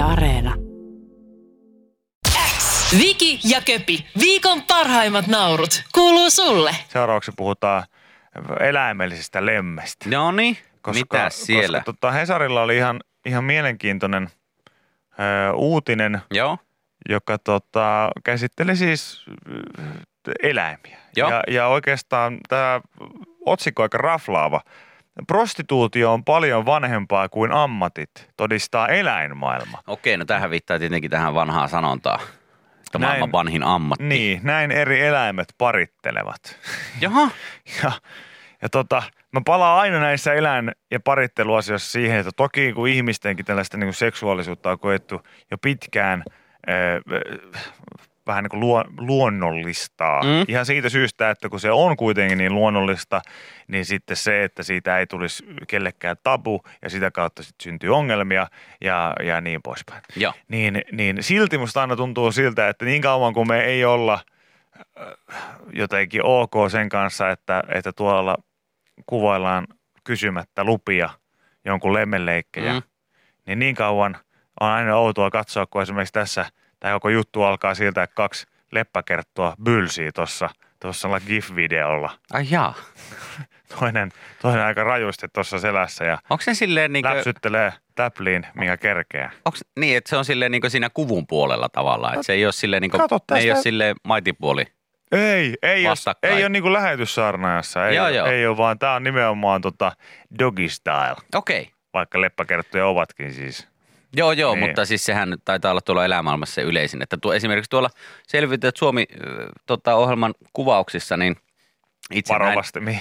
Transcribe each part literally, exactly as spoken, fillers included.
Yle Areena. Viki ja Köpi, viikon parhaimmat naurut, kuuluu sulle. Seuraavaksi puhutaan eläimellisistä lemmestä. Noniin, mitä siellä? Koska tota Hesarilla oli ihan, ihan mielenkiintoinen ö, uutinen, joo, joka tota, käsitteli siis eläimiä. Ja, ja oikeastaan tämä otsikko aika raflaava. Prostituutio on paljon vanhempaa kuin ammatit, todistaa eläinmaailma. Okei, no tämähän viittaa tietenkin tähän vanhaan sanontaan. Tämä näin, maailman vanhin ammatti. Niin, näin eri eläimet parittelevat. Jaha. ja ja tota, mä palaan aina näissä eläin- ja paritteluasioissa siihen, että toki kun ihmistenkin tällaista niin kuin seksuaalisuutta on koettu jo pitkään äh, vähän niin kuin luo, luonnollistaa. Mm. Ihan siitä syystä, että kun se on kuitenkin niin luonnollista, niin sitten se, että siitä ei tulisi kellekään tabu ja sitä kautta sitten syntyy ongelmia ja, ja niin poispäin. Ja. Niin, niin silti musta aina tuntuu siltä, että niin kauan kuin me ei olla jotenkin ok sen kanssa, että, että tuolla kuvaillaan kysymättä lupia jonkun lemmenleikkejä, mm. niin niin kauan on aina outoa katsoa, kun esimerkiksi tässä tämä koko juttu alkaa siltä, että kaksi leppäkerttua bylsii tuossa tuossa GIF-videolla. Ai jaa. Toinen, toinen aika rajusti tuossa selässä ja onko se silleen niin kuin läpsyttelee täpliin, mikä kerkeää. Onko niin, että se on silleen niin kuin siinä kuvun puolella tavallaan, että se ei ole silleen niin kuin, ei ole silleen maitipuoli. Ei, ei vastakkain. Ole, ei ole niin kuin lähetyssaarnaajassa, ei, joo, ole, joo. ei ole, vaan tämä on nimenomaan tota doggy style. Okei. Okay. Vaikka leppäkerttuja ovatkin siis. Joo, joo, niin. Mutta siis sehän taitaa olla tuolla elämaailmassa se yleisin. Että tuo, esimerkiksi tuolla selvitetään Suomi-ohjelman tota, kuvauksissa, niin itse varovasti näin.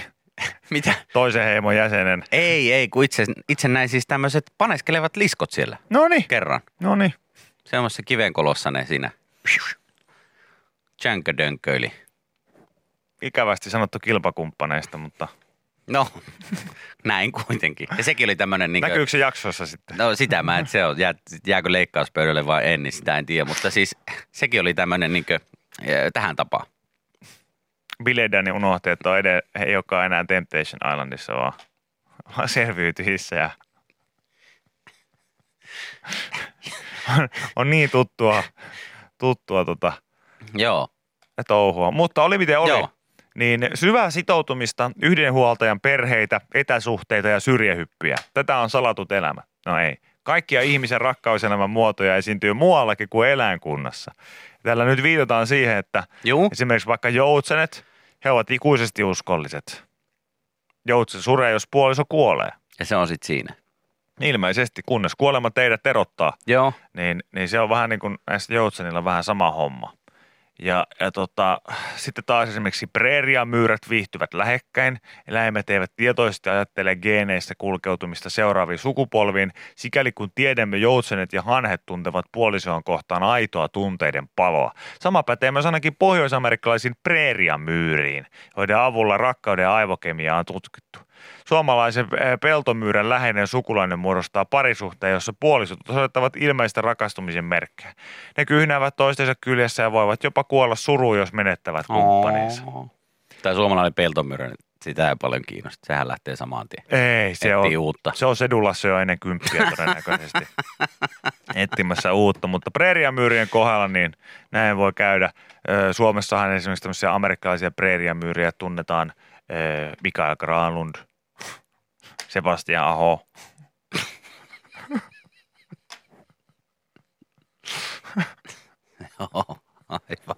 Mitä? Toisen heimon jäsenen. Ei, ei, kun itse, itse näin siis tämmöiset paneskelevat liskot siellä. Noniin. Kerran. Noniin. Semmoisessa kivenkolossa ne siinä. Tsänkködönköili. Ikävästi sanottu kilpakumppaneista, mutta no, näin kuitenkin. Ja sekin oli tämmöinen niin kuin näkyykö se jaksossa sitten? No sitä mä, että se on, jää, jääkö leikkauspöydälle vai en, niin sitä en tiedä. Mutta siis sekin oli tämmöinen niin kuin tähän tapaan. Biledäni unohti, että on edelleen, ei olekaan enää Temptation Islandissa, vaan, vaan selviytyissä ja on, on niin tuttua, tuttua tota joo. touhua. Mutta oli miten oli. Joo. Niin syvää sitoutumista, yhdenhuoltajan perheitä, etäsuhteita ja syrjähyppyjä. Tätä on salatut elämä. No ei. Kaikkia ihmisen rakkauselämän muotoja esiintyy muuallakin kuin eläinkunnassa. Tällä nyt viitataan siihen, että juu, esimerkiksi vaikka joutsenet, he ovat ikuisesti uskolliset. Joutsen suree, jos puoliso kuolee. Ja se on sitten siinä. Ilmeisesti, kunnes kuolema teidät erottaa. Joo. Niin, niin se on vähän niin kuin näissä joutsenilla vähän sama homma. Ja, ja tota, sitten taas esimerkiksi preeriamyyrät viihtyvät lähekkäin. Eläimet eivät tietoisesti ajattele geeneissä kulkeutumista seuraaviin sukupolviin, sikäli kun tiedämme joutsenet ja hanhet tuntevat puolisoon kohtaan aitoa tunteiden paloa. Sama pätee myös ainakin pohjoisamerikkalaisiin preeriamyyriin, joiden avulla rakkauden aivokemiaa on tutkittu. Suomalaisen peltomyyrän läheinen sukulainen muodostaa parisuhteen, jossa puolisot osoittavat ilmeistä rakastumisen merkkejä. Ne kyhnäävät toistensa kyljessä ja voivat jopa kuolla suruun, jos menettävät kumppaninsa. Tämä suomalainen peltomyyrä, sitä ei paljon kiinnosta. Sehän lähtee samaan tien. Ei, se on, se on sedulassa jo ennen kymppiä todennäköisesti etsimässä uutta. Mutta preeriamyyrien kohdalla niin näin voi käydä. Suomessahan esimerkiksi tämmöisiä amerikkalaisia preeriamyyriä tunnetaan. Mikael Granlund, Sebastian Aho. Joo, aivan.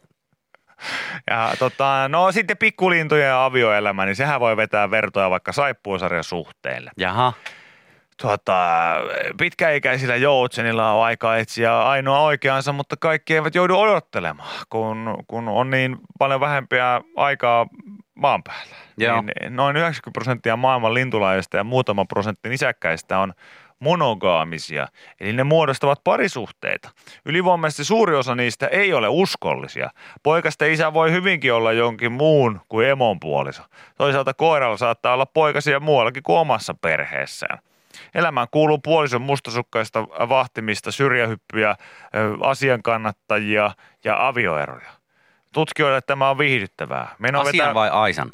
Ja tota, no sitten pikkulintujen ja avioelämä, niin sehän voi vetää vertoja vaikka saippuasarjan suhteelle. Jaha. Tota, pitkäikäisillä joutsenilla on aika etsiä ainoa oikeansa, mutta kaikki eivät joudu odottelemaan, kun, kun on niin paljon vähempiä aikaa maan päällä. Niin noin yhdeksänkymmentä prosenttia maailman lintulaajista ja muutama prosentti nisäkkäistä on monogaamisia, eli ne muodostavat parisuhteita. Ylivoimaisesti suuri osa niistä ei ole uskollisia. Poikasten isä voi hyvinkin olla jonkin muun kuin emon puoliso. Toisaalta koiralla saattaa olla poikasia muuallakin kuin omassa perheessään. Elämään kuuluu puolison mustasukkaista vahtimista, syrjähyppyjä, asiankannattajia ja avioeroja. Tutkijoille tämä on viihdyttävää. Meno asian vetää vai aisan?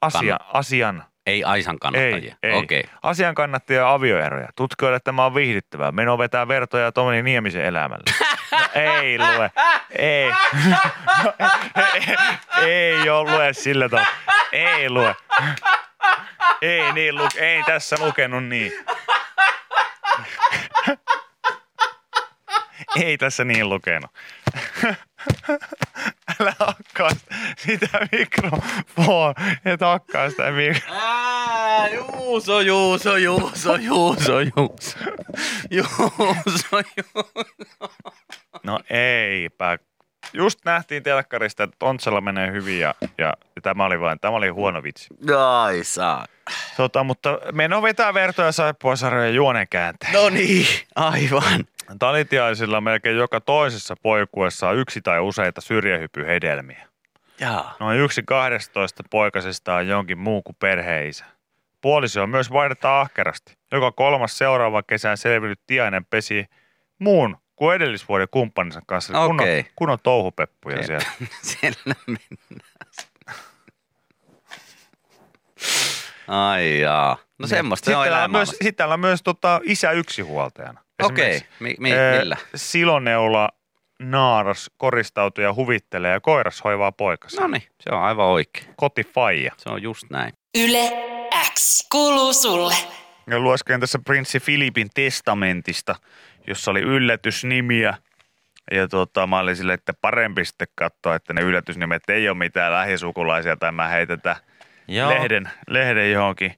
Asia, asian. Ei Aisan kannattajia. Ei, ei. Okei. Asian kannattajia ja avioeroja. Tutkijoille tämä on viihdyttävää. Meno vetää vertoja Tomini Niemisen elämälle. No, ei lue. Ei. No, ei, ei ole lue sillä tavalla. Ei lue. Ei, niin lu- ei tässä lukenut niin. Ei tässä niin lukenut. Älä hakkaa sitä mikrofonia, et hakkaa sitä mikrofonia. Ää, Juuso, Juuso, Juuso, Juuso, Juuso, Juuso, Juuso. No eipä. Just nähtiin telkkarista, että Tontsalla menee hyvin ja, ja tämä oli vain, tämä oli huono vitsi. Ai saa. Tota, mutta Meno vetää vertoja saippuasarjoja juonen käänteen. No niin, aivan. Talitiaisilla melkein joka toisessa poikuessa on yksi tai useita syrjähypyhedelmiä. Jaa. Noin yksi kahdestatoista poikasesta on jonkin muu kuin perheisä. Puoliso myös vaihdetaan ahkerasti. Joka kolmas seuraavan kesän selvinnyt tiainen pesi muun kuin edellisvuoden kumppaninsa kanssa. Okay. Kun on, kun on touhupeppuja Sel- siellä. Siellä mennään. Ai jaa. No semmoista on elämää. Sitten täällä on myös tota, isä yksihuoltajana. Okei, mi- mi- millä? Siloneula, naaras, koristautuja, huvittelee ja koiras hoivaa poikansa. Noniin, se on aivan oikein. Kotifaija. Se on just näin. Yle X kuuluu sulle. Ja lueskelen tässä Prinssi Philipin testamentista, jossa oli yllätysnimiä. Ja tota, mä olin silleen, että parempi sitten katsoa, että ne yllätysnimet ei ole mitään lähisukulaisia tai mä heitetään lehden, lehden johonkin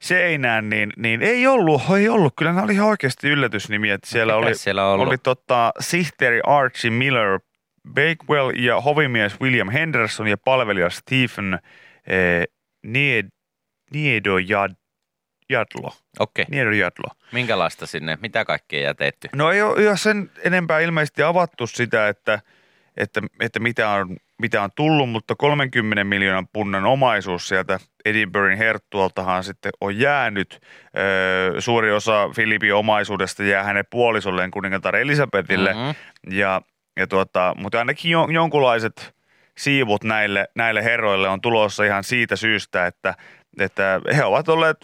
seinään, niin, niin ei ollut, ei ollut. Kyllä nämä oli ihan oikeasti yllätysnimiä. Että siellä oli, siellä oli tota, sihteeri Archie Miller Bakewell ja hovimies William Henderson ja palvelija Stephen eh, Nied, Niedo Jadlo. Okei. Niedo Jadlo. Minkälaista sinne? Mitä kaikkea jätetty? No ei ole ihan sen enempää ilmeisesti avattu sitä, että, että, että mitä on... mitä on tullut, mutta kolmenkymmenen miljoonan punnan omaisuus sieltä Edinburghin herttualtahan sitten on jäänyt. Öö, suuri osa Philipin omaisuudesta jää hänen puolisolleen kuningatar Elisabetille, mm-hmm. ja, ja tuota, mutta ainakin jo, jonkunlaiset siivut näille, näille herroille on tulossa ihan siitä syystä, että, että he ovat olleet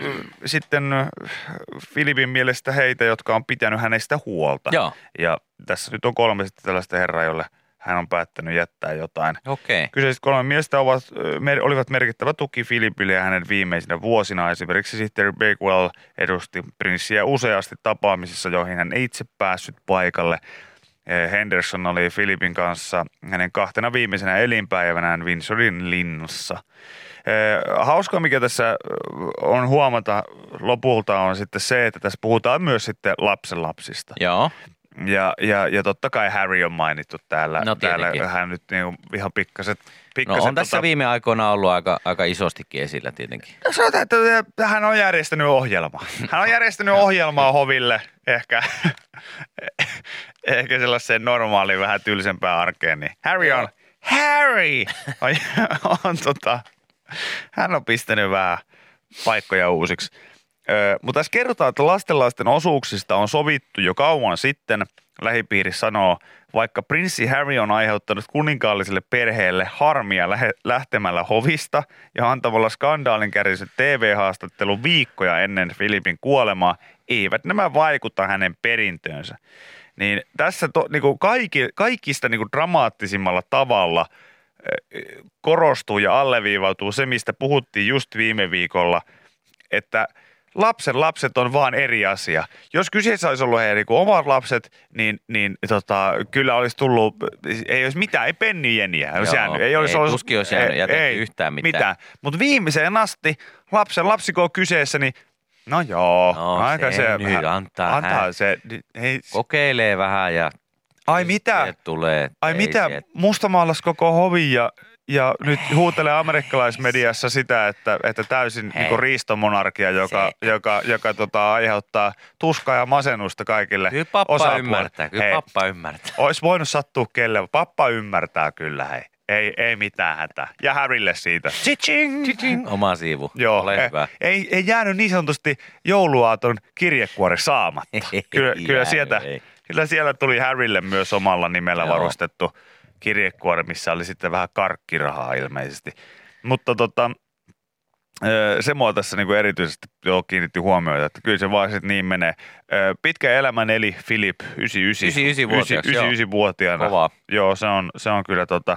sitten Philipin mielestä heitä, jotka on pitänyt hänestä huolta. Joo. Ja tässä nyt on kolme sitten tällaista herraa, jolle hän on päättänyt jättää jotain. Okay. Kyseiset kolme miestä ovat, mer, olivat merkittävä tuki Philipille ja hänen viimeisinä vuosina. Esimerkiksi sihteeri Bakewell edusti prinssiä useasti tapaamisissa, joihin hän itse päässyt paikalle. Henderson oli Philipin kanssa hänen kahtena viimeisenä elinpäivänään Windsorin linnassa. Hauskaa, mikä tässä on huomata lopulta, on sitten se, että tässä puhutaan myös sitten lapsenlapsista. Joo. Ja, ja, ja totta kai Harry on mainittu täällä. No, täällä hän nyt niinku ihan pikkaset... pikkaset no on tässä tota... viime aikoina ollut aika, aika isostikin esillä tietenkin. No sanotaan, että hän on järjestänyt ohjelmaa. Hän on järjestänyt ohjelmaa hoville ehkä, ehkä sellaiseen normaaliin vähän tylsempään arkeen. Niin Harry on... Harry! On, on, tota, hän on pistänyt vähän paikkoja uusiksi. Öö, mutta tässä kerrotaan, että lastenlaisten osuuksista on sovittu jo kauan sitten, lähipiiri sanoo, vaikka prinssi Harry on aiheuttanut kuninkaalliselle perheelle harmia lähe, lähtemällä hovista ja antamalla skandaalin kärjiset T V-haastattelun viikkoja ennen Philipin kuolemaa, eivät nämä vaikuta hänen perintöönsä. Niin tässä to, niinku kaikki, kaikista niinku dramaattisimmalla tavalla ö, korostuu ja alleviivautuu se, mistä puhuttiin just viime viikolla, että lapsen lapset on vaan eri asia. Jos kyseessä olisi ollut heidän kuin omat lapset, niin, niin tota, kyllä olisi tullut, ei olisi mitään, ei pennyjeniä olisi Joo, jäänyt. Ei, olisi ei ollut, tuskin olisi jäänyt, jätetty ei, yhtään mitään. mitään. Mutta viimeiseen asti lapsen lapsiko on kyseessä, niin no joo. No, aika se, se nyt antaa, antaa se. Ei, kokeilee vähän ja ai mitä, tulee, ai mitä, se, mustamaalas koko hovi ja... Ja nyt huutelee amerikkalaismediassa sitä, että, että täysin niinku riistomonarkia, joka, joka, joka tota, aiheuttaa tuskaa ja masennusta kaikille kyllä pappa osapuolelle. Ymmärtää, kyllä hei, pappa ymmärtää. Olisi voinut sattua kelle, pappa ymmärtää kyllä, hei. Ei, ei mitään hätää. Ja Harrylle siitä. Tsi-tsing! Tsi-tsing! Oma siivu. Joo, ole hyvä. Ei, ei jäänyt niin sanotusti jouluaaton kirjekuori saamatta. Kyllä, kyllä, sieltä, kyllä siellä tuli Harrylle myös omalla nimellä Joo. varustettu kirjekuori, missä oli sitten vähän karkkirahaa ilmeisesti. Mutta tota, se mua tässä niin kuin erityisesti jo kiinnitti huomioita, että kyllä se vaan sitten niin menee. Pitkä elämän eli Philip yhdeksänkymmentäyhdeksänvuotiaana. Joo. joo, se on, se on kyllä tota,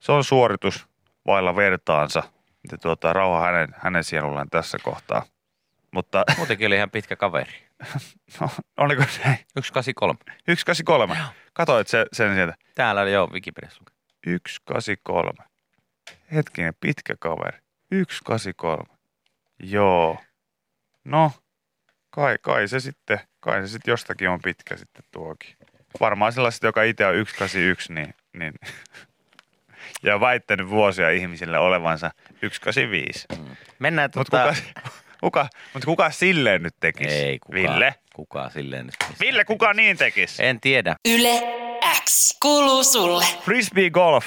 se on suoritus vailla vertaansa. Ja tuota, rauha hänen, hänen sielulleen tässä kohtaa. Mutta muutenkin oli ihan pitkä kaveri. No, oliko näin? yksi kahdeksan kolme yksi kahdeksan kolme Katoit se, sen sieltä. Täällä oli jo Wikipediassa. yksi kahdeksan kolme Hetkinen, pitkä kaveri. yksi kahdeksan kolme Joo. No, kai, kai se sitten, kai se sitten jostakin on pitkä sitten tuokin. Varmaan sellaiset, joka itse on yksi kahdeksan yksi niin, niin ja väittänyt vuosia ihmisille olevansa yksi kahdeksan viisi Mennään tuota... Mutta kuka, kuka, mut kuka silleen nyt tekisi? Ei, kuka, Ville? Kuka silleen nyt tekisi? Ville, kuka niin tekisi? En tiedä. Yle X kuuluu sulle. Frisbee golf.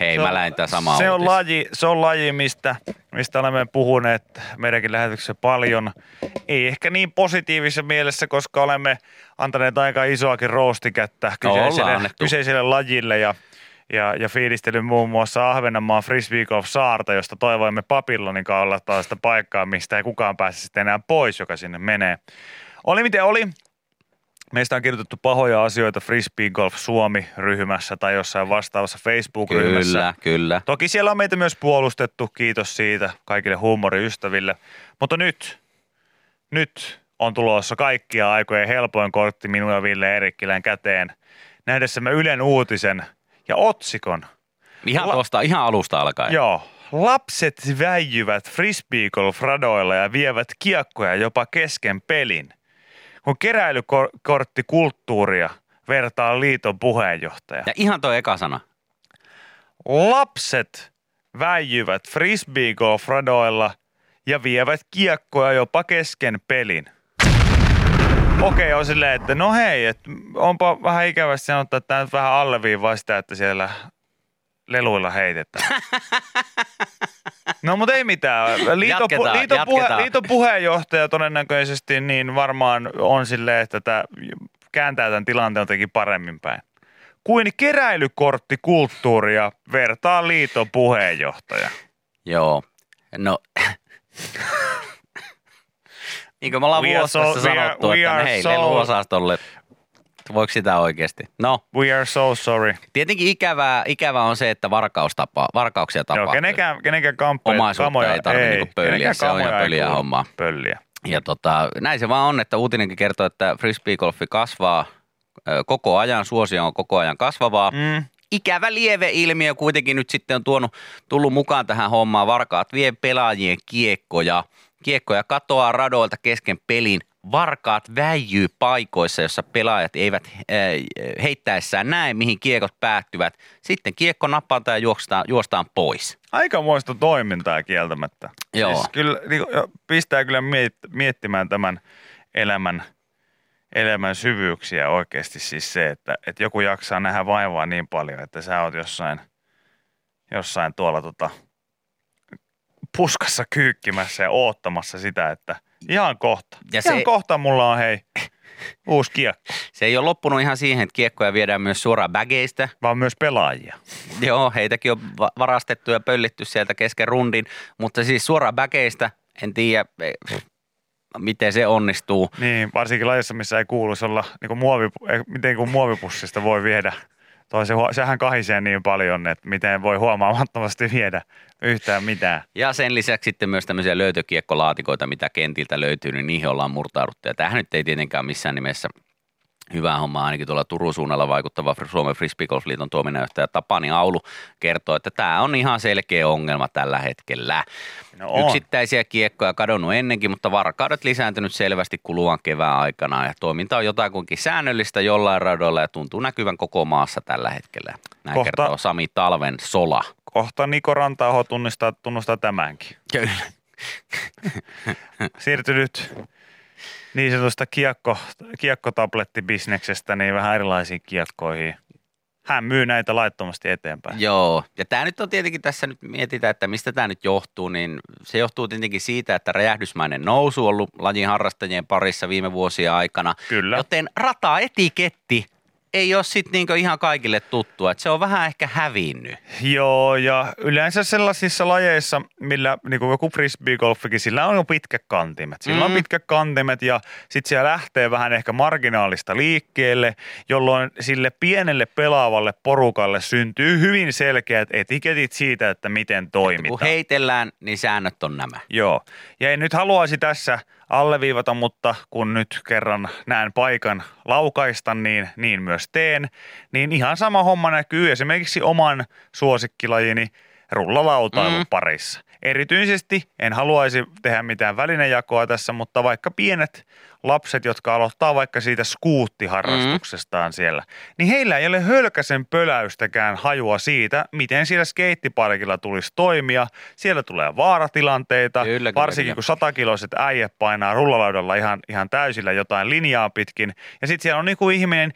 Hei, on, mä lähdin tää samaa se on laji, se on laji, mistä, mistä olemme puhuneet meidänkin lähetyksessä paljon. Ei ehkä niin positiivisessa mielessä, koska olemme antaneet aika isoakin roostikättä kyseiselle, no, kyseiselle lajille. Ja, ja, ja fiilistelin muun muassa Ahvenanmaan Frisbeegolf-saarta, josta toivoimme Papillanin kaudella taas sitä paikkaa, mistä ei kukaan pääse sitten enää pois, joka sinne menee. Oli miten oli. Meistä on kirjoitettu pahoja asioita Frisbee Golf Suomi-ryhmässä tai jossain vastaavassa Facebook-ryhmässä. Kyllä, kyllä. Toki siellä on meitä myös puolustettu, kiitos siitä kaikille huumoriystäville. Mutta nyt, nyt on tulossa kaikkia aikojen helpoin kortti minun ja Ville Erikkilän käteen. Nähdessämme Ylen uutisen ja otsikon. Ihan tuosta, La- ihan alusta alkaen. Joo. Lapset väijyvät Frisbee Golf radoilla ja vievät kiekkoja jopa kesken pelin. Kun keräilykorttikulttuuria vertaa liiton puheenjohtaja. Ja ihan toi eka sana. Lapset väijyvät frisbeegolf-radoilla ja vievät kiekkoja jopa kesken pelin. Okei, on silleen, että no hei, että onpa vähän ikävästi sanottu, että tämä vähän alleviivaa sitä, että siellä leluilla heitetään. No, mutta ei mitään. Liiton, jatketaan, liiton, jatketaan. Puhe, liiton puheenjohtaja todennäköisesti niin varmaan on silleen, että tämä kääntää tämän tilanteen jotenkin paremmin päin. Kuin keräilykorttikulttuuria vertaa liiton puheenjohtaja. Joo. No. Niin kuin me ollaan vuosissa sanottu, we are, että hei, so... leluosastolle. Voiko sitä oikeasti? No. We are so sorry. Tietenkin ikävää, ikävää on se, että varkaus tapaa, varkauksia tapahtuu. Joo, kenenkään, kenenkään kamppeja, kamoja ei tarvitse niinku pölliä. Se on ihan pölliä hommaa. Pölliä. Ja tota, näin se vaan on, että uutinenkin kertoo, että frisbeegolfi kasvaa koko ajan, suosio on koko ajan kasvavaa. Mm. Ikävä lieveilmiö kuitenkin nyt sitten on tuonut, tullut mukaan tähän hommaan. Varkaat vie pelaajien kiekkoja. Kiekkoja katoaa radoilta kesken pelin. Varkaat väijyy paikoissa, jossa pelaajat eivät heittäessään näe, mihin kiekot päättyvät. Sitten kiekko napataan ja juostaan, juostaan pois. Aikamoista toimintaa kieltämättä. Joo. Siis kyllä, pistää kyllä miettimään tämän elämän, elämän syvyyksiä oikeasti. Siis se, että, että joku jaksaa nähdä vaivaa niin paljon, että sä oot jossain, jossain tuolla tota, puskassa kyykkimässä ja oottamassa sitä, että ihan kohta. Ja ihan se... kohta mulla on hei uusi kiekko. Se ei ole loppunut ihan siihen, että kiekkoja viedään myös suoraan bägeistä. Vaan myös pelaajia. Joo, heitäkin on varastettu ja pöllitty sieltä kesken rundin. Mutta siis suoraan bägeistä, en tiedä miten se onnistuu. Niin, varsinkin lajissa, missä ei kuuluisi olla, niin kuin muovi, miten kuin muovipussista voi viedä. Toisen, sehän kahisee niin paljon, että miten voi huomaamattomasti viedä yhtään mitään. Ja sen lisäksi sitten myös tämmöisiä löytökiekkolaatikoita, mitä kentiltä löytyy, niin niihin ollaan murtauduttu. Ja tämähän nyt ei tietenkään missään nimessä hyvää hommaa, ainakin tuolla Turun suunnalla vaikuttava Suomen Frisbeegolfliiton toiminnanjohtaja Tapani Aulu kertoo, että tämä on ihan selkeä ongelma tällä hetkellä. No on. Yksittäisiä kiekkoja kadonnut ennenkin, mutta varkaudet lisääntynyt selvästi kuluvan kevään aikana. Ja toiminta on jotain kuinkin säännöllistä jollain radoilla ja tuntuu näkyvän koko maassa tällä hetkellä. Näin kohta, kertoo Sami Talvensola. Kohta Niko Ranta-aho tunnistaa, tunnustaa tämänkin. Kyllä. Siirtynyt niin sanotusta kiekko, kiekkotablettibisneksestä niin vähän erilaisiin kiekkoihin. Hän myy näitä laittomasti eteenpäin. Joo, ja tämä nyt on tietenkin tässä nyt mietitään, että mistä tämä nyt johtuu, niin se johtuu tietenkin siitä, että räjähdysmäinen nousu on ollut lajin harrastajien parissa viime vuosien aikana. Kyllä. Joten rataetiketti ei ole sitten niinku ihan kaikille tuttua, että se on vähän ehkä hävinnyt. Joo, ja yleensä sellaisissa lajeissa, millä niinku joku frisbeegolfikin, sillä on jo pitkät kantimet. Sillä mm. on pitkät kantimet ja sitten siellä lähtee vähän ehkä marginaalista liikkeelle, jolloin sille pienelle pelaavalle porukalle syntyy hyvin selkeät etiketit siitä, että miten toimitaan. Että kun heitellään, niin säännöt on nämä. Joo, ja en nyt haluaisi tässä alleviivata, mutta kun nyt kerran näen paikan laukaista, niin, niin myös teen. Niin ihan sama homma näkyy esimerkiksi oman suosikkilajini rullalautailun mm. parissa. Erityisesti en haluaisi tehdä mitään välinejakoa tässä, mutta vaikka pienet lapset, jotka aloittaa vaikka siitä skuuttiharrastuksestaan mm. siellä, niin heillä ei ole hölkäsen pöläystäkään hajua siitä, miten siellä skeittiparkilla tulisi toimia. Siellä tulee vaaratilanteita, kyllä, kyllä, varsinkin kyllä. kun satakiloiset äijät painaa rullalaudalla ihan, ihan täysillä jotain linjaa pitkin. Ja sitten siellä on niin kuin ihminen,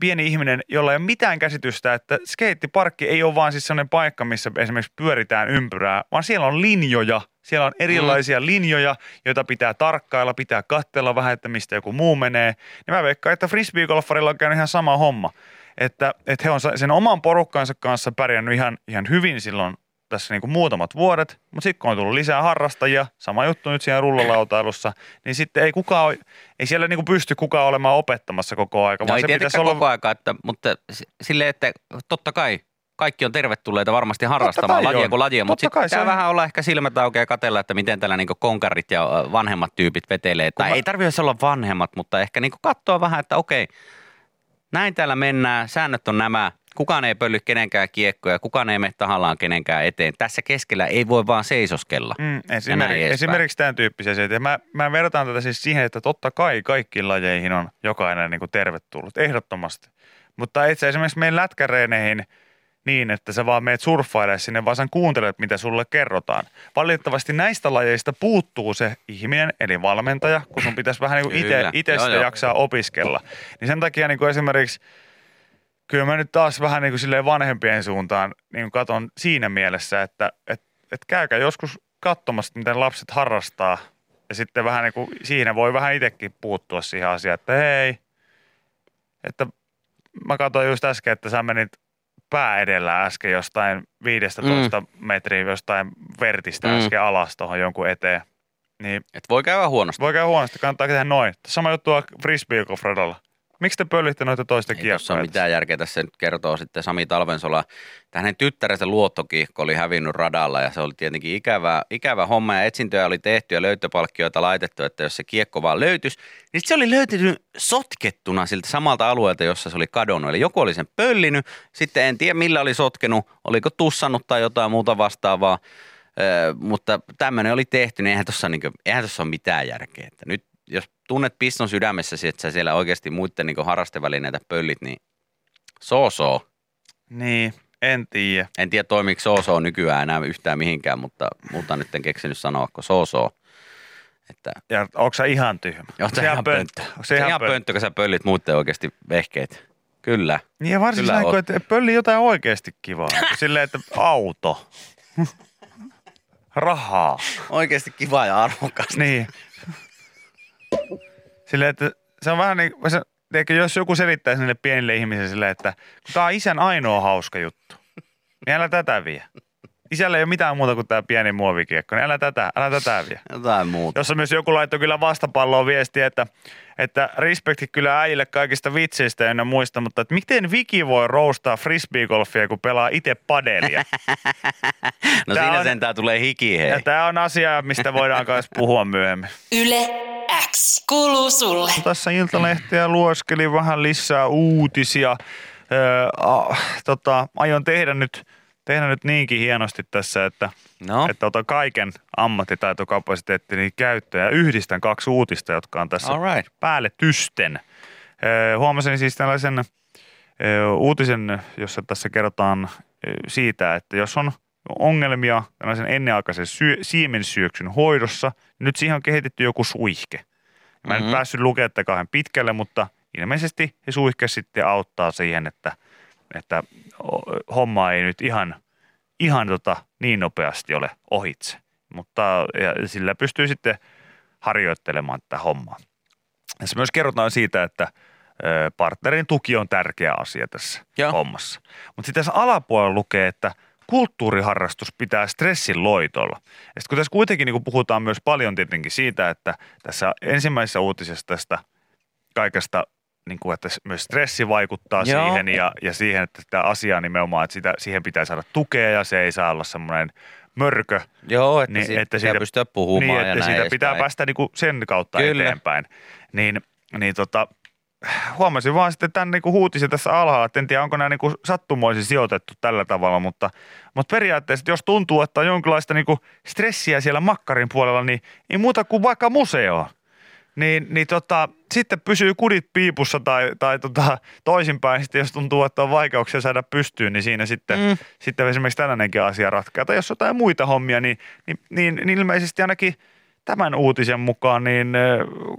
pieni ihminen, jolla ei ole mitään käsitystä, että skeittiparkki ei ole vaan siis sellainen paikka, missä esimerkiksi pyöritään ympyrää, vaan siellä on linjoja. Siellä on erilaisia mm. linjoja, joita pitää tarkkailla, pitää katsella vähän, että mistä joku muu menee. Ja mä veikkaan, että frisbeegolfarilla on käynyt ihan sama homma. Että, että he on sen oman porukkansa kanssa pärjännyt ihan, ihan hyvin silloin tässä niin kuin muutamat vuodet. Mutta sitten kun on tullut lisää harrastajia, sama juttu nyt siellä rullalautailussa, niin sitten ei kukaan ole, ei siellä niin kuin pysty kukaan olemaan opettamassa koko aika. No vaan ei se tietenkään olla koko aika, että, mutta silleen, että totta kai. Kaikki on tervetulleita varmasti harrastamaan lajia kuin lajia, mutta sitten pitää on. vähän olla ehkä silmät aukeaa ja katsella, että miten tällä niinku konkarit ja vanhemmat tyypit vetelee. Tai mä... ei tarvitse olla vanhemmat, mutta ehkä niinku katsoa vähän, että okei, näin täällä mennään, säännöt on nämä, kukaan ei pölly kenenkään kiekkoja, kukaan ei mene tahallaan kenenkään eteen. Tässä keskellä ei voi vaan seisoskella. Mm, esimerk... Esimerkiksi tämän tyyppisiä seitä. Mä, mä vertaan tätä siis siihen, että totta kai kaikkiin lajeihin on jokainen niinku tervetullut, ehdottomasti. Mutta itse esimerkiksi meidän lätkäreeneihin... Niin, että sä vaan meet surffailemaan sinne, vaan sä kuuntelet, mitä sulle kerrotaan. Valitettavasti näistä lajeista puuttuu se ihminen, eli valmentaja, kun sun pitäisi vähän niin kuin itse sitä jaksaa opiskella. Niin sen takia niin kuin esimerkiksi, kyllä mä nyt taas vähän niin kuin silleen vanhempien suuntaan niin katon siinä mielessä, että et, et käykää joskus katsomassa, miten lapset harrastaa. Ja sitten vähän niin kuin siinä voi vähän itsekin puuttua siihen asiaan, että hei, että mä katsoin just äsken, että sä menit pää edellä äsken jostain viisitoista mm. metriä jostain vertistä mm. äsken alas tuohon jonkun eteen. Niin et voi käydä huonosti. Voi käydä huonosti, kannattaa tehdä noin. Sama juttu on frisbeegolfradalla. Miksi te pöllitte noita toista kiekkoja? Ei tuossa mitään järkeä, tässä nyt kertoo sitten Sami Talvensola. Hänen tyttärensä luottokiihko oli hävinnyt radalla ja se oli tietenkin ikävä, ikävä homma ja etsintöjä oli tehty ja löytöpalkkioita laitettu, että jos se kiekko vaan löytyisi, niin se oli löytynyt sotkettuna siltä samalta alueelta, jossa se oli kadonnut. Eli joku oli sen pöllinyt, sitten en tiedä millä oli sotkenut, oliko tussannut tai jotain muuta vastaavaa, Ö, mutta tämmöinen oli tehty, niin eihän tuossa niinku, ole mitään järkeä. Että nyt jos tunnet piston sydämessäsi, että sä siellä oikeasti muiden niinku harrastevälineitä pöllit, niin so-so. Niin. En tiedä. En tiedä, toimiiko soosoo nykyään enää yhtään mihinkään, mutta muuta nyt en keksinyt sanoa, kun soosoo. Että... Ja onko sä ihan tyhmä? Onko sä ihan pönttö? Onko sä ihan pönttö, kun sä pöllit muuten oikeasti vehkeet? Kyllä. Niin ja varsinkin näin, kun et pölli jotain oikeasti kivaa. Silleen, että auto. Rahaa. Oikeasti kivaa ja arvokasta. Niin. Silleen, että se on vähän niin kuin... Eikö jos joku selittäisi niille pienille ihmisille silleen, että tämä on isän ainoa hauska juttu, niin älä tätä vie. Isällä ei ole mitään muuta kuin tämä pieni muovikiekko, niin älä tätä, älä tätä vie. Jotain muuta. Jossa myös joku laittoi kyllä vastapalloon viestiä, että, että respekti kyllä äijille kaikista vitseistä ja en muista, mutta että miten Viki voi roustaa frisbeegolfia, kun pelaa itse padelia? No tää siinä on, sentään tulee hiki, hei. Ja tämä on asia, mistä voidaan myös puhua myöhemmin. Yle. Kuuluu sulle. Tässä Iltalehtiä luoskeli vähän lisää uutisia. Öö, a, tota, aion tehdä nyt, tehdä nyt niinkin hienosti tässä, että, no. että otan kaiken ammattitaitokapasiteettini käyttöön ja yhdistän kaksi uutista, jotka on tässä right. päälle tysten. Öö, huomasin siis tällaisen öö, uutisen, jossa tässä kerrotaan öö, siitä, että jos on ongelmia tällaisen ennenaikaisen syö, siemensyöksyn hoidossa, nyt siihen on kehitetty joku suihke. Mä en mm-hmm. nyt päässyt lukemaan tätä kauhean pitkälle, mutta ilmeisesti se suihke sitten auttaa siihen, että, että homma ei nyt ihan, ihan tota niin nopeasti ole ohitse. Mutta ja sillä pystyy sitten harjoittelemaan tätä hommaa. Tässä myös kerrotaan siitä, että partnerin tuki on tärkeä asia tässä Joo. hommassa. Mutta sitten tässä alapuolella lukee, että kulttuuriharrastus pitää stressin loitolla. Ja sitten kun tässä kuitenkin niin puhutaan myös paljon tietenkin siitä, että tässä ensimmäisessä uutisessa tästä kaikesta, niin kuin, että myös stressi vaikuttaa Joo. siihen ja, ja siihen, että tämä asia nimenomaan, että sitä, siihen pitää saada tukea ja se ei saa olla semmoinen mörkö. Joo, että, niin, siitä, että siitä pitää pystyä puhumaan niin, ja että siitä pitää näin. Päästä niin kuin sen kautta Kyllä. eteenpäin. Niin, niin tota... Huomasin vaan sitten tämän niin kuin huutisen tässä alhaalla, että en tiedä, onko nämä niin kuin sattumoisin sijoitettu tällä tavalla, mutta, mutta periaatteessa, jos tuntuu, että on jonkinlaista niin kuin stressiä siellä makkarin puolella, niin ei muuta kuin vaikka museoon. Niin, niin tota, sitten pysyy kudit piipussa tai, tai tota, toisinpäin, sitten jos tuntuu, että on vaikeuksia saada pystyyn, niin siinä sitten, mm. sitten esimerkiksi tällainenkin asia ratkeaa. Tai jos on jotain muita hommia, niin, niin, niin, niin ilmeisesti ainakin tämän uutisen mukaan niin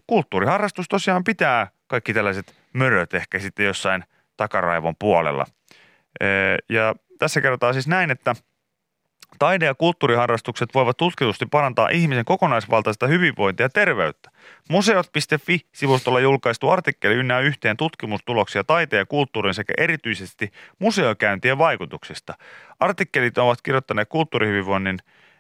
kulttuuriharrastus tosiaan pitää kaikki tällaiset möröt ehkä sitten jossain takaraivon puolella. Ja tässä kerrotaan siis näin, että taide- ja kulttuuriharrastukset voivat tutkitusti parantaa ihmisen kokonaisvaltaista hyvinvointia ja terveyttä. Museot piste fi-sivustolla julkaistu artikkeli ynnää yhteen tutkimustuloksia taiteen ja kulttuurin sekä erityisesti museokäyntien vaikutuksista. Artikkelit ovat kirjoittaneet kulttuurihyvinvoinnin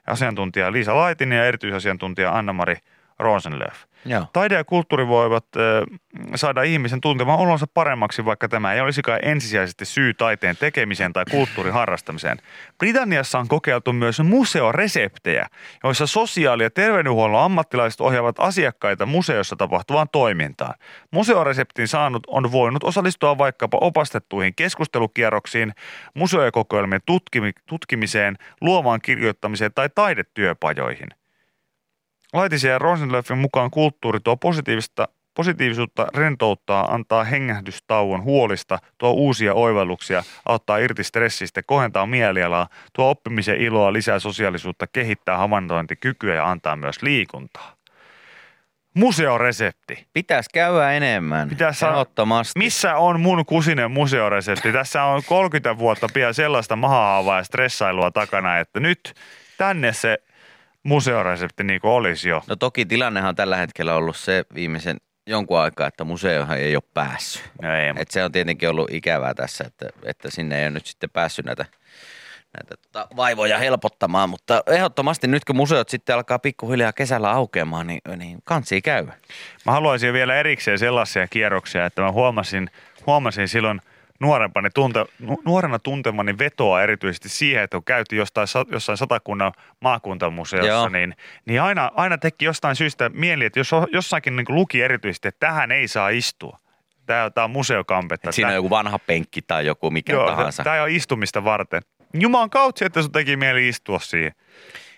asiantuntija Liisa Laitinen ja erityisasiantuntija Anna-Mari Rosenlöf. Joo. Taide ja kulttuuri voivat äh, saada ihmisen tuntemaan olonsa paremmaksi, vaikka tämä ei olisikaan ensisijaisesti syy taiteen tekemiseen tai kulttuurin harrastamiseen. Britanniassa on kokeiltu myös museoreseptejä, joissa sosiaali- ja terveydenhuollon ammattilaiset ohjaavat asiakkaita museossa tapahtuvaan toimintaan. Museoreseptin saanut on voinut osallistua vaikkapa opastettuihin keskustelukierroksiin, museokokoelmien tutkimi- tutkimiseen, luovaan kirjoittamiseen tai taidetyöpajoihin. Laitisen ja Rosenlöfin mukaan kulttuuri tuo positiivista, positiivisuutta, rentouttaa, antaa hengähdystauon huolista, tuo uusia oivalluksia, auttaa irti stressistä, kohentaa mielialaa, tuo oppimisen iloa, lisää sosiaalisuutta, kehittää havainnointikykyä ja antaa myös liikuntaa. Museoresepti. Pitäisi käydä enemmän. Pitäisi sanottomasti. Missä on mun kusinen museoresepti? Tässä on kolmekymmentä vuotta pian sellaista mahaavaa ja stressailua takana, että nyt tänne se... museoresepti niin kuin olisi jo. No toki tilannehan on tällä hetkellä ollut se viimeisen jonkun aikaa, että museohan ei ole päässyt. No ei, että se on tietenkin ollut ikävää tässä, että, että sinne ei ole nyt sitten päässyt näitä, näitä tota vaivoja helpottamaan. Mutta ehdottomasti nyt kun museot sitten alkaa pikkuhiljaa kesällä aukeamaan, niin, niin kansi käy. Mä haluaisin vielä erikseen sellaisia kierroksia, että mä huomasin, huomasin silloin Nuorempani tunte, nu, nuorena tuntemani vetoa erityisesti siihen, että kun käytiin jostain, jossain Satakunnan maakuntamuseossa, niin, niin aina, aina teki jostain syystä mieli, että jos jossakin niin luki erityisesti, että tähän ei saa istua. Tämä on museokampetta. Et siinä on joku vanha penkki tai joku mikä joo, tahansa. Tämä on istumista varten. Jumalan kautsi, että sun teki mieli istua siihen.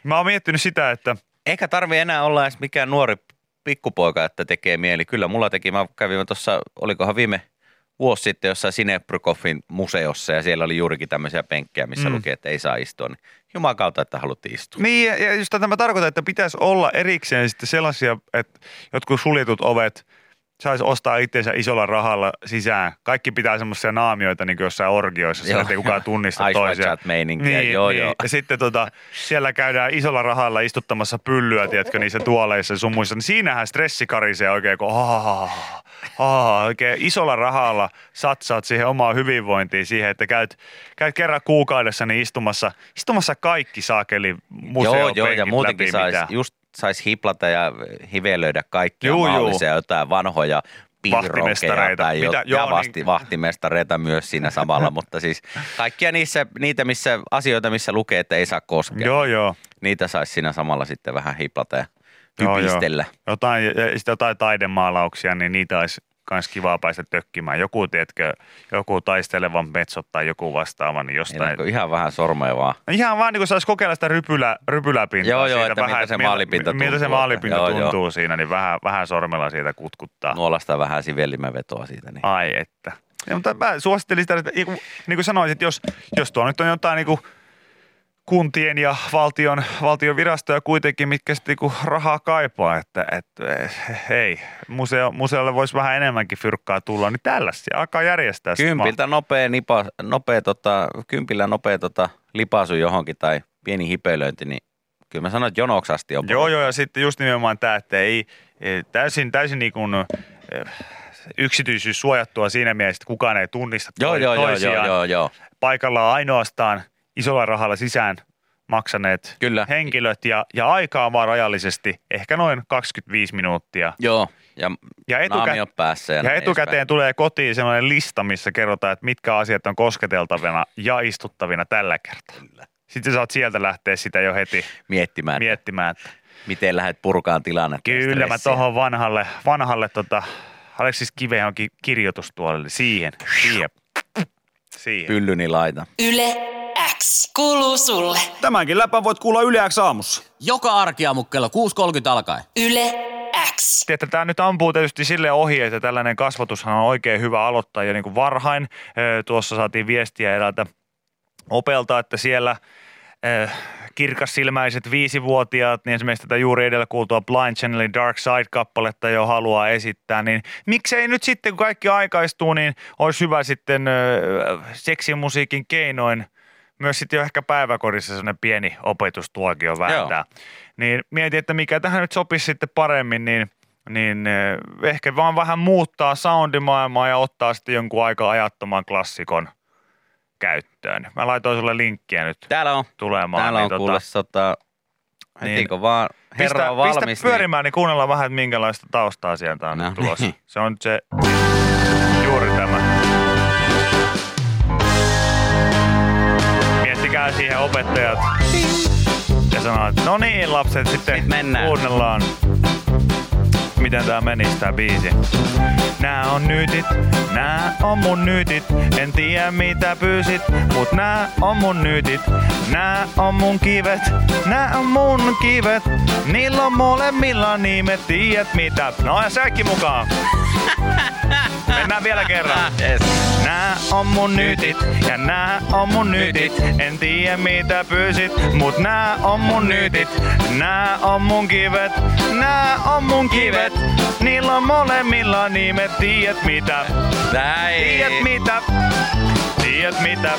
Mä oon miettinyt sitä, että... Eikä tarvitse enää olla edes mikään nuori pikkupoika, että tekee mieli. Kyllä mulla teki, mä kävin tuossa, olikohan viime... vuosi sitten jossain Sinebrykaffin museossa ja siellä oli juurikin tämmöisiä penkkejä, missä mm. luki, että ei saa istua. Niin juman kautta, että haluttiin istua. Niin, ja just tämä tarkoittaa, että pitäisi olla erikseen sitten sellaisia, että jotkut suljetut ovet saisi ostaa itseensä isolla rahalla sisään. Kaikki pitää semmoisia naamioita niin kuin jossain orgioissa, siellä ei kukaan tunnista toisia. Ice-by-chat-meininkiä, niin, joo niin. joo. Ja sitten tota, siellä käydään isolla rahalla istuttamassa pyllyä, tiedätkö, niissä tuoleissa ja sun muissa. Niin siinähän stressi karisee oikein, kun aah, aah, oikein isolla rahalla satsaat siihen omaan hyvinvointiin, siihen, että käyt, käyt kerran kuukaudessa niin istumassa, istumassa kaikki saakeli museopenkit joo, joo, ja muutenkin läpi mitään. Saisi hiplata ja hivelöidä kaikkia juu, mahdollisia juu. jotain vanhoja piirronkeja tai jo, ja vasti, niin. vahtimestareita myös siinä samalla, mutta siis kaikkia niissä, niitä missä, asioita, missä lukee, että ei saa koskea, joo, joo. niitä saisi siinä samalla sitten vähän hiplata ja hypistellä. Joo, joo. Jotain, jotain taidemaalauksia, niin niitä olisi myös kivaa päästä tökkimään. Joku, tiedätkö, joku taistelevan metsot tai joku vastaava, niin jostain. Ei, ihan vähän sormea vaan. Ihan vaan niin kuin saisi kokeilla sitä rypylä, rypyläpintaa. Joo, joo, että vähän, miltä se maalipinta miltä, tuntuu. Miltä se maalipinta joo, tuntuu joo. siinä, niin vähän, vähän sormella siitä kutkuttaa. Nuolasta vähän sivellimävetoa siitä. Niin. Ai että. Ja, mutta mä suosittelin sitä, että niin kuin, niin kuin sanoisin, että jos, jos tuo nyt on jotain niin kuin kuntien ja valtion, valtion virastoja kuitenkin, mitkä sitten niinku rahaa kaipaa, että et, hei, museo, museolle voisi vähän enemmänkin fyrkkaa tulla, niin tällaisia alkaa järjestää. Kympiltä nopea, nipa, nopea, tota, kympillä nopea tota, lipaisu johonkin tai pieni hipeilöinti, niin kyllä mä sanon, että jonoksi asti on. Joo, paljon. Joo, ja sitten just nimenomaan tämä, että ei, ei täysin, täysin niin kuin... yksityisyys suojattua siinä mielessä, että kukaan ei tunnista joo, toi, joo, toisiaan. Joo, joo, joo. Paikalla ainoastaan isolla rahalla sisään maksaneet Kyllä. henkilöt ja, ja aikaa vaan rajallisesti, ehkä noin kaksikymmentäviisi minuuttia. Joo, ja, ja, etukä- naamiot päässä ja, ja etukäteen edespäin. Tulee kotiin sellainen lista, missä kerrotaan, että mitkä asiat on kosketeltavina ja istuttavina tällä kertaa. Kyllä. Sitten saat sieltä lähteä sitä jo heti miettimään, miettimään että miten lähdet purkaan tilannetta. Kyllä mä tuohon vanhalle, vanhalle tota, Aleksis Kiveen onkin kirjoitustuolelle, siihen, siihen, siihen. Pyllyni laita. Yle. Kuuluu sulle. Tämänkin läpän voit kuulla Yle X aamussa. Joka arkiaamu kello kuusi kolmekymmentä alkaen. Yle X. Tämä nyt ampuu tietysti sille ohi, että tällainen kasvatushan on oikein hyvä aloittaa jo niin kuin varhain. Tuossa saatiin viestiä eräältä Opelta, että siellä kirkassilmäiset viisivuotiaat, niin esimerkiksi tätä juuri edellä kuultua Blind Channelin Dark Side-kappaletta jo haluaa esittää, niin miksei nyt sitten, kun kaikki aikaistuu, niin olisi hyvä sitten seksimusiikin keinoin myös sitten jo ehkä päiväkodissa sellainen pieni opetustuokio vääntää. Niin mietin, että mikä tähän nyt sopisi sitten paremmin, niin, niin ehkä vaan vähän muuttaa soundimaailmaa ja ottaa sitten jonkun aika ajattoman klassikon käyttöön. Mä laitoin sulle linkkiä nyt Täällä on. tulemaan. Täällä on niin, kuule sota, hetiinko niin, vaan herra pistä, valmis. Pistä niin. pyörimään, niin kuunnellaan vähän, että minkälaista taustaa sieltä on no, nyt tulossa. Niin. Se on nyt se, juuri tämä. Miettikää siihen opettajat ja sanoo, että no niin lapset, sitten kuunnellaan, miten tää menisi tää biisi. Nää on nyytit, nää on mun nyytit, en tiedä mitä pyysit, mut nää on mun nyytit, nää on mun kivet, nää on mun kivet, niillä on molemmilla nimet, tiedät mitä. No ja säkin mukaan! Mennään vielä kerran. Yes. Nää on mun nyytit ja nää on mun nyytit. En tiedä mitä pyysit, mut nää on mun nyytit. Nää on mun kivet, nää on mun kivet. Niillä on molemmilla nimet, tiedät mitä. Näin. Tiedät mitä. Tiedät mitä.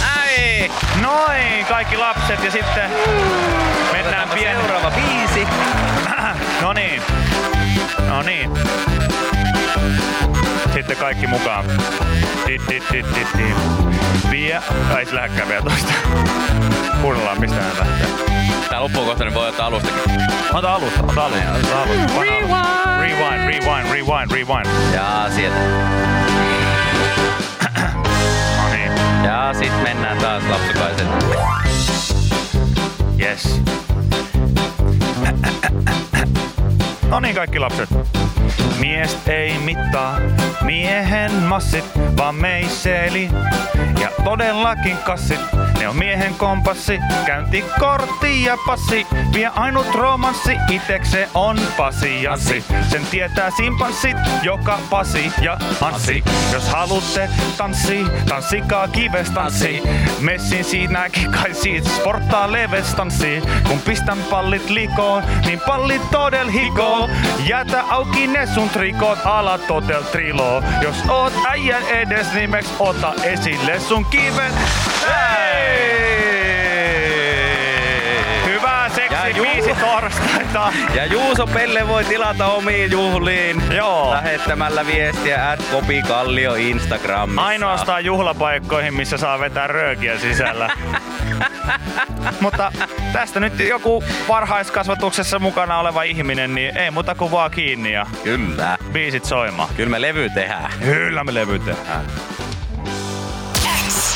Näin. Noin, kaikki lapset ja sitten mennään pieni. Seuraava biisi. No niin. No niin. Sitten kaikki mukaan. Dit, dit, dit, dit, dit. Vie... Ai se lähdekään vielä toista. Kuunnellaan mistä hän lähtee. Tää loppuunkohtainen voi ottaa alustakin. Ota alusta, ota alusta. Ota alusta. Rewind. Rewind, rewind, rewind, rewind. Jaa, sieltä. No niin. Jaa, sit mennään taas lapsukaiset. Yes. No niin kaikki lapset. Mies ei mittaa miehen massit, vaan meisseli ja todellakin kassit. Ne on miehen kompassi, käynti, kortti ja passi. Vie ainut romanssi, itekse on Pasi Jassi. Sen tietää simpanssit, joka Pasi ja Anssi. Jos halutte tanssi, tanssikaa kivestanssi. Messin siinäkin kai siitä sporttaa levestanssi. Kun pistän pallit likoon, niin pallit todel hikoo. Jätä auki ne sun trikoot, ala totel triloo. Jos oot äijän edes nimeks, ota esille sun kivet. Hei! Hyvää seksibiisi Juuso torstaita. Ja Juuso Pelle voi tilata omiin juhliin Joo. lähettämällä viestiä at Kopikallio Instagramissa. Ainoastaan juhlapaikkoihin, missä saa vetää röökiä sisällä. Mutta tästä nyt joku varhaiskasvatuksessa mukana oleva ihminen, niin ei muuta kuin vaan kiinni ja Kyllä. biisit soimaan. Kyllä me levy tehdään. Kyllä me levy tehdään.